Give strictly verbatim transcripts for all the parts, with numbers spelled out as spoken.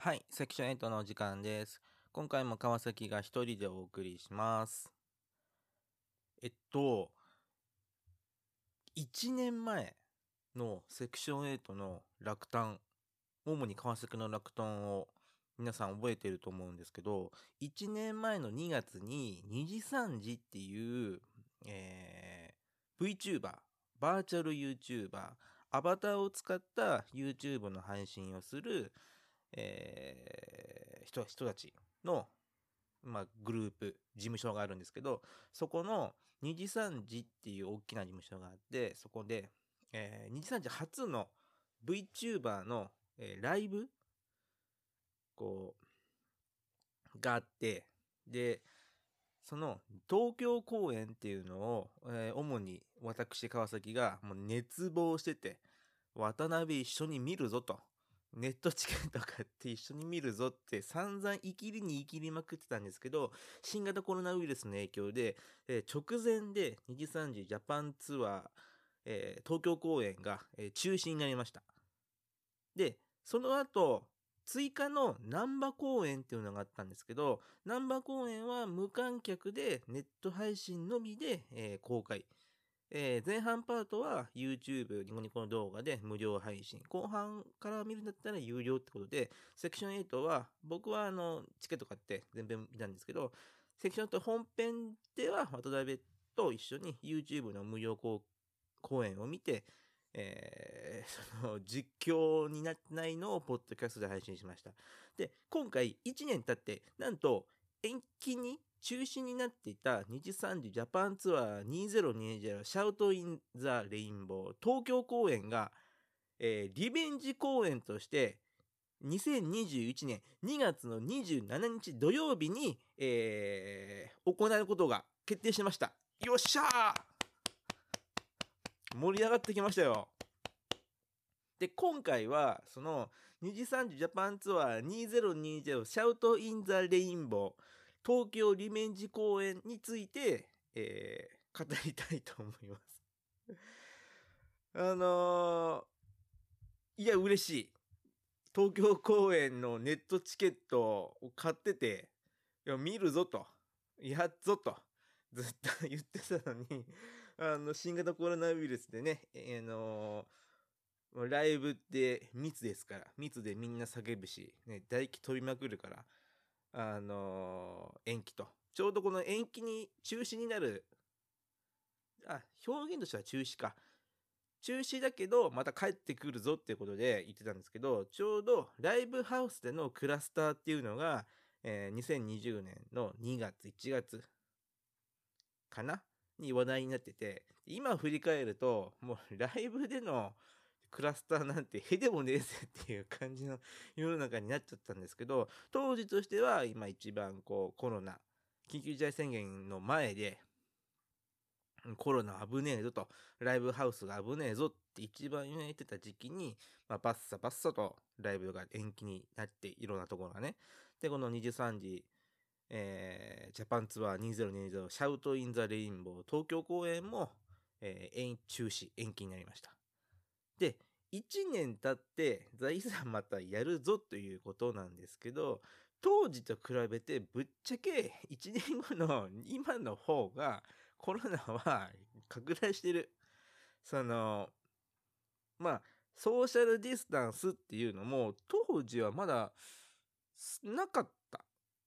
はい、セクションはちのお時間です。今回も川崎が一人でお送りします。えっと、いちねんまえのセクションはちの落胆、主に川崎の落胆を皆さん覚えていると思うんですけど、いちねんまえのにがつににじさんじっていう、えー、VTuber、バーチャル YouTuber、アバターを使った YouTube の配信をするえー、人, 人たちの、まあ、グループ事務所があるんですけど、そこのに次さん次っていう大きな事務所があって、そこで、えー、に次さん次初の VTuber の、えー、ライブこうがあって、でその東京公演っていうのを、えー、主に私川崎がもう熱望してて、渡辺一緒に見るぞと。ネットチケット買って一緒に見るぞって散々イキリにイキりまくってたんですけど、新型コロナウイルスの影響で、えー、直前でに次さん次ジャパンツアー、えー、東京公演が、えー、中止になりました。でその後追加の難波公演っていうのがあったんですけど、難波公演は無観客でネット配信のみで、えー、公開、えー、前半パートは YouTube ニコニコの動画で無料配信、後半から見るんだったら有料ってことで、セクションはちは僕はあのチケット買って全編見たんですけど、セクションはち本編では渡辺と一緒に YouTube の無料公演を見て、えー、その実況になってないのをポッドキャストで配信しました。で今回いちねん経って、なんと延期に中止になっていたに次さん次ジャパンツアーにせんにじゅうシャウトインザレインボー東京公演が、えー、リベンジ公演としてにせんにじゅういちねんにがつのにじゅうしちにち土曜日に、えー、行うことが決定しました。よっしゃー盛り上がってきましたよ。で今回はそのに次さん次ジャパンツアーにせんにじゅうシャウトインザレインボー東京リベンジ公演について、えー、語りたいと思います。あのー、いや嬉しい。東京公演のネットチケットを買ってて、いや見るぞと、やっぞとずっと言ってたのに、あの新型コロナウイルスでね、えーのー、ライブって密ですから、密でみんな叫ぶし、ね、唾液飛びまくるから、あのー、延期と、ちょうどこの延期に中止になる、あ表現としては中止か、中止だけどまた帰ってくるぞっていうことで言ってたんですけど、ちょうどライブハウスでのクラスターっていうのが、えー、にせんにじゅうねんのにがついちがつかなに話題になってて、今振り返るともうライブでのクラスターなんてへでもねえぜっていう感じの世の中になっちゃったんですけど、当時としては今一番こうコロナ緊急事態宣言の前で、コロナ危ねえぞと、ライブハウスが危ねえぞって一番言えてた時期に、まあ、バッサバッサとライブが延期になって、いろんなところがね。でこのに次さん次、えー、ジャパンツアーにせんにじゅうシャウトインザレインボー東京公演も、えー、延中止延期になりました。でいちねん経って財産またやるぞということなんですけど、当時と比べてぶっちゃけいちねんごの今の方がコロナは拡大してる。そのまあソーシャルディスタンスっていうのも当時はまだなかった。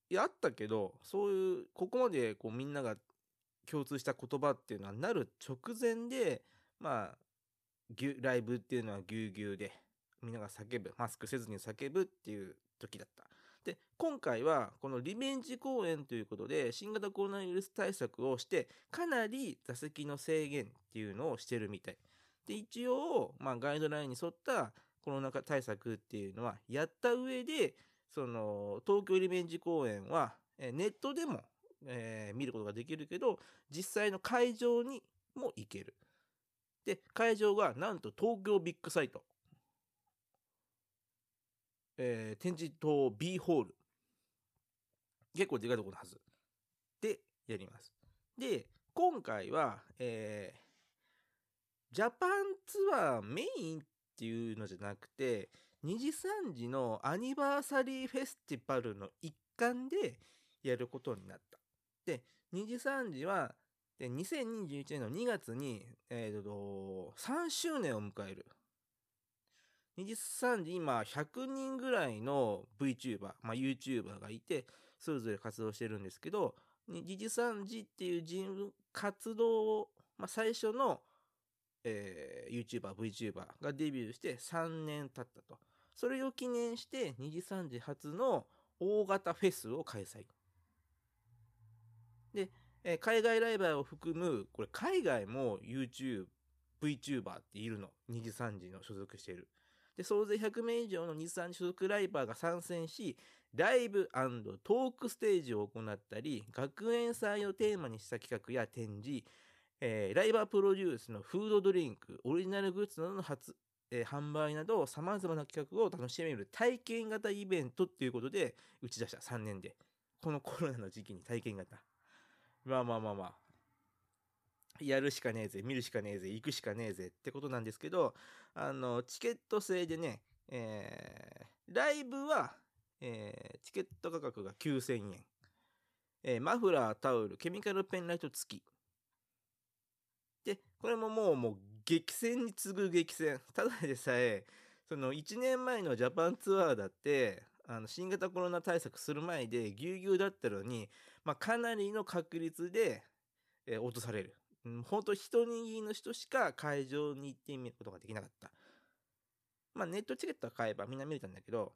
いやあったけど、そういうここまでこうみんなが共通した言葉っていうのはなる直前で、まあライブっていうのはぎゅうぎゅうでみんなが叫ぶ、マスクせずに叫ぶっていう時だった。で今回はこのリベンジ公演ということで、新型コロナウイルス対策をしてかなり座席の制限っていうのをしてるみたいで、一応、まあ、ガイドラインに沿ったコロナ禍対策っていうのはやった上で、その東京リベンジ公演はネットでも、えー、見ることができるけど、実際の会場にも行ける。で会場がなんと東京ビッグサイト、えー、展示棟 B ホール、結構でかいところのはずでやります。で今回は、えー、ジャパンツアーメインっていうのじゃなくて、にじさんじのアニバーサリーフェスティバルの一環でやることになった。で、にじさんじはでにせんにじゅういちねんのにがつに、えー、とさんしゅうねんを迎える。にじさんじ今ひゃくにんぐらいの VTuber、まあ、YouTuber がいてそれぞれ活動してるんですけど、にじさんじっていう人活動を、まあ、最初の、えー、YouTuber、VTuber がデビューしてさんねん経ったと。それを記念してにじさんじ初の大型フェスを開催。で、えー、海外ライバーを含む、これ海外も YouTube、VTuber っているの。にじさんじの所属している。で、総勢ひゃくめい以上のにじさんじ所属ライバーが参戦し、ライブ&トークステージを行ったり、学園祭をテーマにした企画や展示、えー、ライバープロデュースのフードドリンク、オリジナルグッズなどの発、えー、販売など、様々な企画を楽しめる体験型イベントっていうことで打ち出した。さんねんで。このコロナの時期に体験型。まあまあまあまあ。やるしかねえぜ、見るしかねえぜ、行くしかねえぜってことなんですけど、あの、チケット制でね、えー、ライブは、えー、チケット価格がきゅうせんえん。えー、マフラー、タオル、ケミカルペンライト付き。で、これももう、もう激戦に次ぐ激戦。ただでさえ、そのいちねんまえのジャパンツアーだって、あの新型コロナ対策する前でぎゅうぎゅうだったのに、まあ、かなりの確率で、えー、落とされる。本当一握りの人しか会場に行ってみることができなかった。まあネットチケットは買えばみんな見れたんだけど、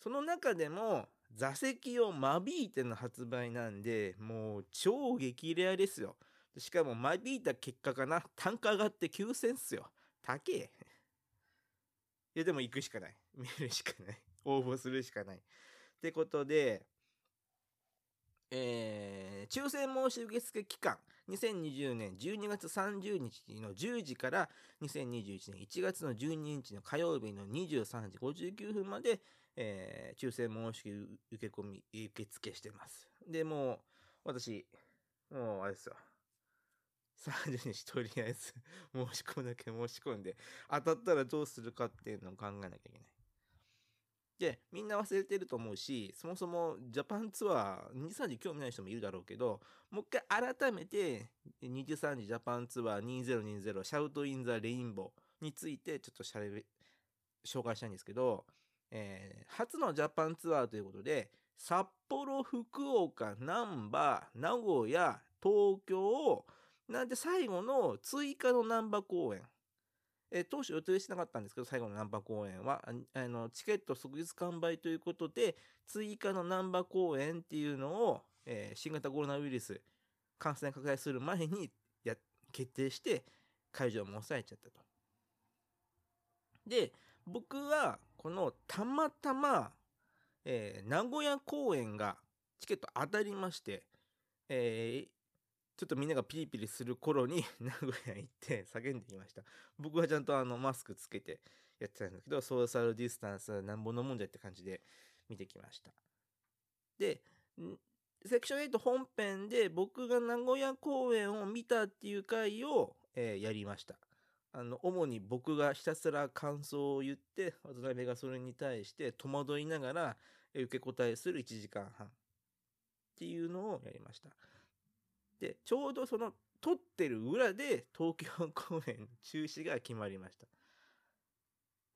その中でも座席を間引いての発売なんで、もう超激レアですよ。しかも間引いた結果かな、単価上がってきゅうせんえんっすよ。高え。いやでも行くしかない。見るしかない。応募するしかない。ってことで、えー、抽選申し受付期間、にせんにじゅうねんじゅうにがつさんじゅうにちのじゅうじからにせんにじゅういちねんいちがつのじゅうににちの火曜日のにじゅうさんじごじゅうきゅうふんまで、えー、抽選申し受け込み受付してます。で、もう、私、もう、あれですよ。さんじゅうにちとりあえず申し込むだけ申し込んで、当たったらどうするかっていうのを考えなきゃいけない。で、みんな忘れてると思うし、そもそもジャパンツアー、にじさんじ興味ない人もいるだろうけど、もう一回改めて、にじさんじジャパンツアーにせんにじゅうシャウトインザレインボーについてちょっとしゃれ紹介したいんですけど、えー、初のジャパンツアーということで、札幌、福岡、難波、名古屋、東京、なんで最後の追加の難波公演。えー、当初予定してなかったんですけど、最後の難波公演はああのチケット即日完売ということで、追加の難波公演っていうのを、えー、新型コロナウイルス感染拡大する前にや決定して会場も抑えちゃったと。で、僕はこのたまたま、えー、名古屋公演がチケット当たりまして、えーちょっとみんながピリピリする頃に名古屋行って叫んできました。僕はちゃんとあのマスクつけてやってたんだけど、ソーシャルディスタンスはなんぼのもんじゃって感じで見てきました。で、セクションエイト本編で僕が名古屋公演を見たっていう回を、えー、やりました。あの、主に僕がひたすら感想を言って、渡辺がそれに対して戸惑いながら受け答えするいちじかんはんっていうのをやりました。でちょうどその撮ってる裏で東京公演の中止が決まりました。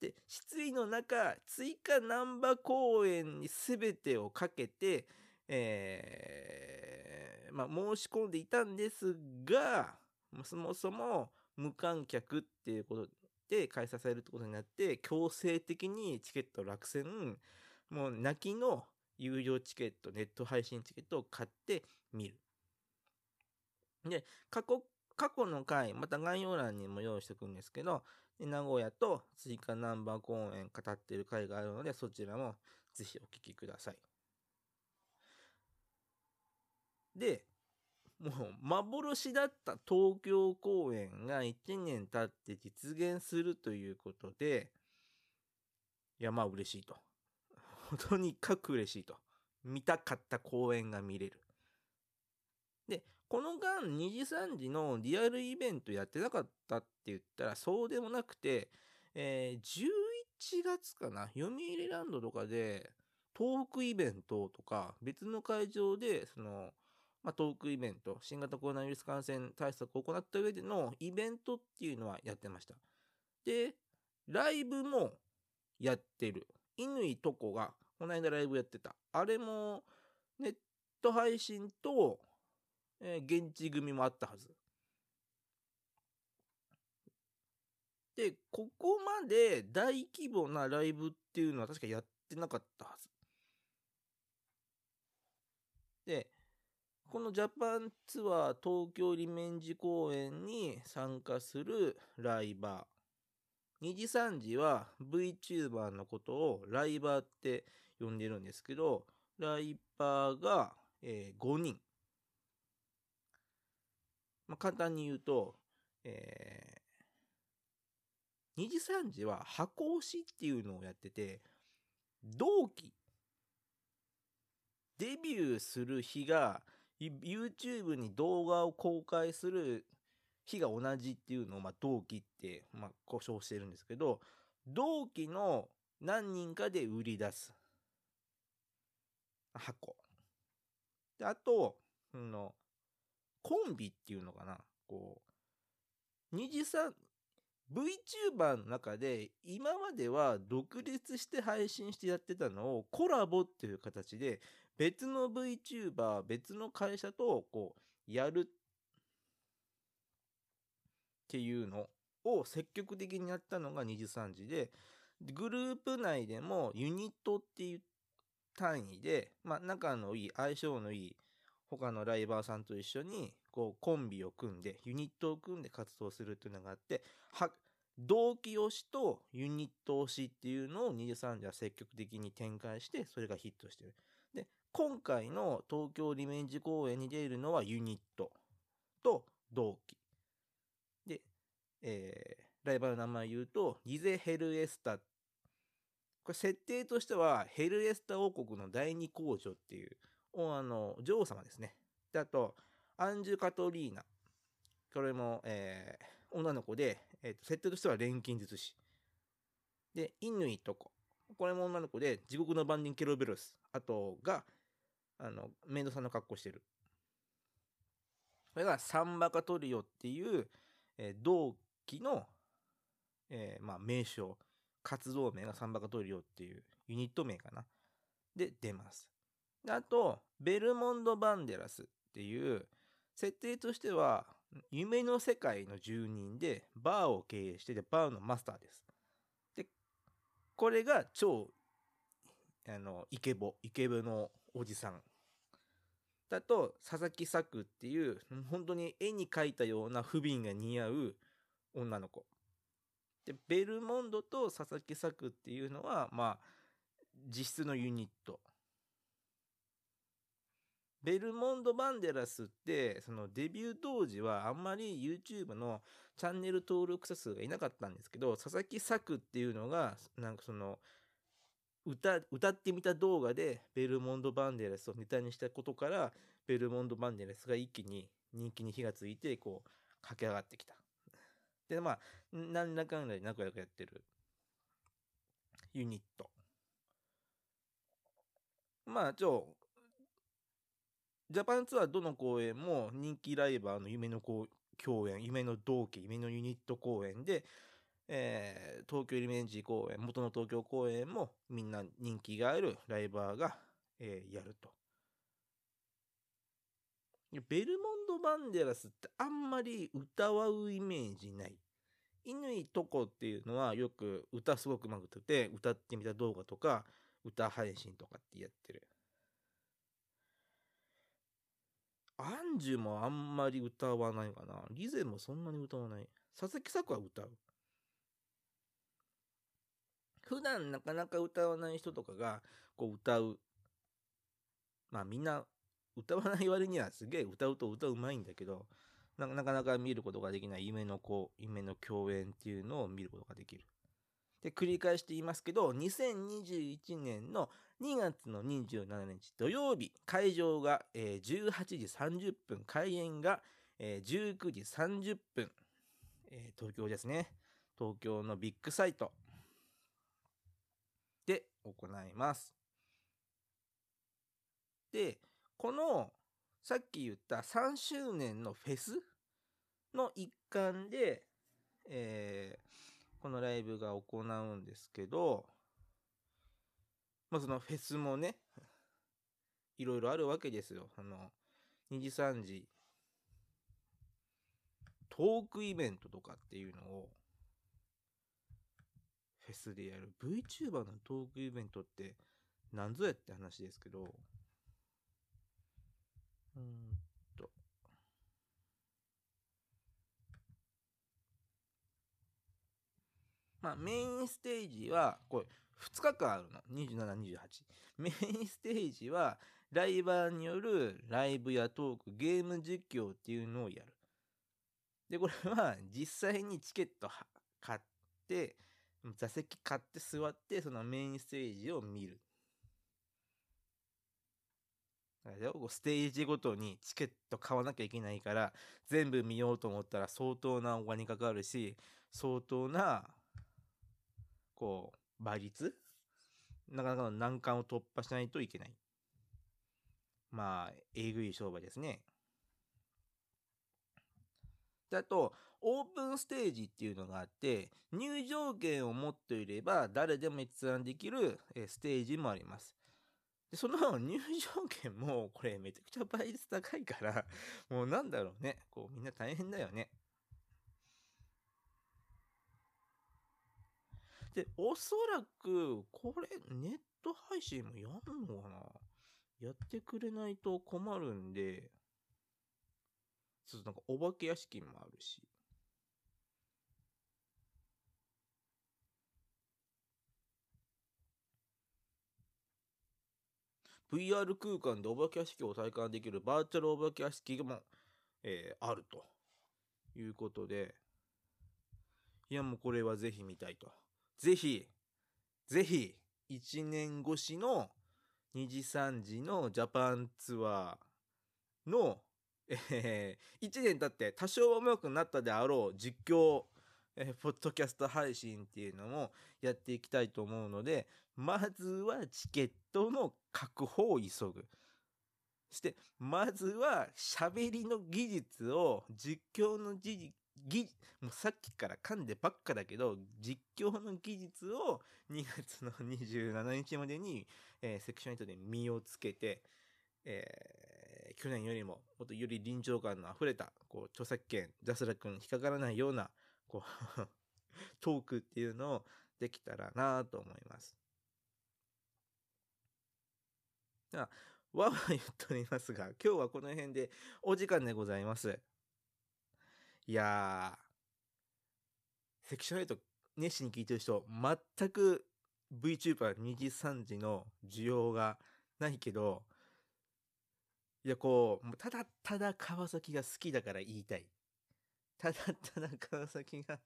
で、失意の中、追加難波公演に全てをかけて、えーまあ、申し込んでいたんですが、そもそも無観客っていうことで開催されるってことになって、強制的にチケット落選、もう泣きの有料チケット、ネット配信チケットを買って見る。で、過去、過去の回、また概要欄にも用意しておくんですけど、名古屋と追加ナンバー公演語っている回があるので、そちらもぜひお聞きください。で、もう幻だった東京公演がいちねん経って実現するということで、いや、まあ嬉しいと。とにかく嬉しいと。見たかった公演が見れる。で、この間、に時さんじのリアルイベントやってなかったって言ったら、そうでもなくて、えー、はちがつかな、読売ランドとかで、東北イベントとか、別の会場で、その、まあ、東北イベント、新型コロナウイルス感染対策を行った上でのイベントっていうのはやってました。で、ライブもやってる。乾とこが、この間ライブやってた。あれも、ネット配信と、えー、現地組もあったはず。で、ここまで大規模なライブっていうのは確かやってなかったはず。で、このジャパンツアー東京リベンジ公演に参加するライバー。にじさんじは VTuber のことをライバーって呼んでるんですけど、ライバーが、えー、ごにん。まあ、簡単に言うと、えー、にじさんじは箱推しっていうのをやってて、同期。デビューする日が、YouTube に動画を公開する日が同じっていうのを、まあ、同期って、まあ、呼称してるんですけど、同期の何人かで売り出す箱で、あとそのコンビっていうのかな、こう二次さん VTuber の中で今までは独立して配信してやってたのをコラボっていう形で別の VTuber、別の会社とこうやるっていうのを積極的にやったのが二次三次で、グループ内でもユニットっていう単位で、まあ、仲のいい、相性のいい他のライバーさんと一緒にこうコンビを組んで、ユニットを組んで活動するっていうのがあって、は同期推しとユニット推しっていうのを二次三次は積極的に展開して、それがヒットしてる。で、今回の東京リベンジ公演に出るのはユニットと同期で、えー、ライバーの名前言うとギゼ・ヘルエスタ。これ設定としてはヘルエスタ王国の第二公女っていうあの女王様ですね。で、あとアンジュ・カトリーナ、これも、えー、女の子で、えーと、設定としては錬金術師で、乾とこ、これも女の子で、地獄の番人ケロベロス、あとがあのメイドさんの格好してる。これがサンバカトリオっていう、えー、同期の、えーまあ、名称、活動名がサンバカトリオっていうユニット名かなで出ます。で、あとベルモンド・バンデラスっていう設定としては夢の世界の住人で、バーを経営してて、バーのマスターです。これが超あのイケボ、イケボのおじさん。だと佐々木作っていう本当に絵に描いたような不憫が似合う女の子。で、ベルモンドと佐々木作っていうのはまあ実質のユニット。ベルモンド・バンデラスってそのデビュー当時はあんまり YouTube のチャンネル登録者数がいなかったんですけど、佐々木作っていうのがなんかその 歌, 歌ってみた動画でベルモンド・バンデラスをネタにしたことから、ベルモンド・バンデラスが一気に人気に火がついてこう駆け上がってきた。で、まあ何らかんだで仲良くやってるユニット。まあちょジャパンツアーどの公演も人気ライバーの夢の共演、夢の同期、夢のユニット公演で、えー、東京リベンジ公演、元の東京公演もみんな人気があるライバーが、えー、やると。ベルモンド・バンデラスってあんまり歌わうイメージない。乾とこっていうのはよく歌すごくうまくてて、歌ってみた動画とか歌配信とかってやってる。アンジュもあんまり歌わないかな。リゼもそんなに歌わない。佐々木作は歌う。普段なかなか歌わない人とかがこう歌う。まあみんな歌わない割にはすげえ歌うと歌うまいんだけど、なかなか見ることができない夢の子、夢の共演っていうのを見ることができる。で、繰り返して言いますけど、にせんにじゅういちねんのにがつのにじゅうしちにち土曜日、会場が、えー、じゅうはちじさんじゅっぷん、開演が、えー、じゅうくじさんじゅっぷん、えー、東京ですね。東京のビッグサイト。行います。で、このさっき言ったさんしゅうねんのフェスの一環で、えー、このライブが行うんですけど、まあ、そのフェスもねいろいろあるわけですよ。あのにじさんじトークイベントとかっていうのをフェスでやる。 VTuber のトークイベントって何ぞやって話ですけど、うーんとまあメインステージはこれふつかかんあるの。にじゅうしち、にじゅうはちメインステージはライバーによるライブやトーク、ゲーム実況っていうのをやる。でこれは実際にチケット買って座席買って座ってそのメインステージを見る。ステージごとにチケット買わなきゃいけないから全部見ようと思ったら相当なお金かかるし、相当なこう倍率、なかなかの難関を突破しないといけない。まあえぐい商売ですね。あとオープンステージっていうのがあって、入場券を持っていれば誰でも閲覧できるステージもあります。でその入場券もこれめちゃくちゃ倍率高いからもうなんだろうね、こうみんな大変だよね。でおそらくこれネット配信もやんのかな、やってくれないと困るんで。そう、なんかお化け屋敷もあるし。ブイアール 空間でお化け屋敷を体感できるバーチャルお化け屋敷も、えー、あるということで、いやもうこれはぜひ見たいと。ぜひ、ぜひ、いちねんごしのにじさんじのジャパンツアーの、えー、いちねん経って多少は上手くなったであろう実況、えー、ポッドキャスト配信っていうのもやっていきたいと思うので、まずはチケットの確保を急ぐ。そしてまずは喋りの技術を実況の技術、もうさっきから噛んでばっかだけど、実況の技術をにがつのにじゅうしちにちまでに、えー、セクションはちで身をつけて、えー、去年よりももっとより臨場感のあふれたこう著作権ジャスラックに引っかからないようなこうトークっていうのをできたらなと思います。ではわわ言っておりますが、今日はこの辺でお時間でございます。いやーセクションはち熱心に聞いてる人、全く VTuber2 時さん時の需要がないけど、いやこうただただ川崎が好きだから言いたい。ただただ川崎が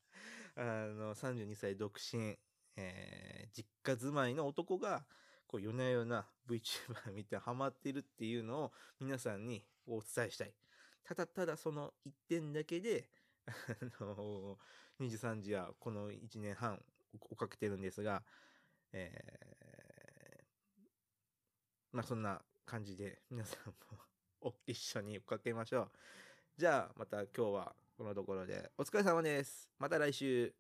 あのさんじゅうにさい独身、えー、実家住まいの男がこう夜な夜な VTuber 見てハマってるっていうのを皆さんにお伝えしたい。ただただその一点だけであのにじさんじはこのいちねんはん追っかけてるんですが、えー、まあそんな感じで皆さんも一緒に追っかけましょう。じゃあまた今日はこのところでお疲れ様です。また来週。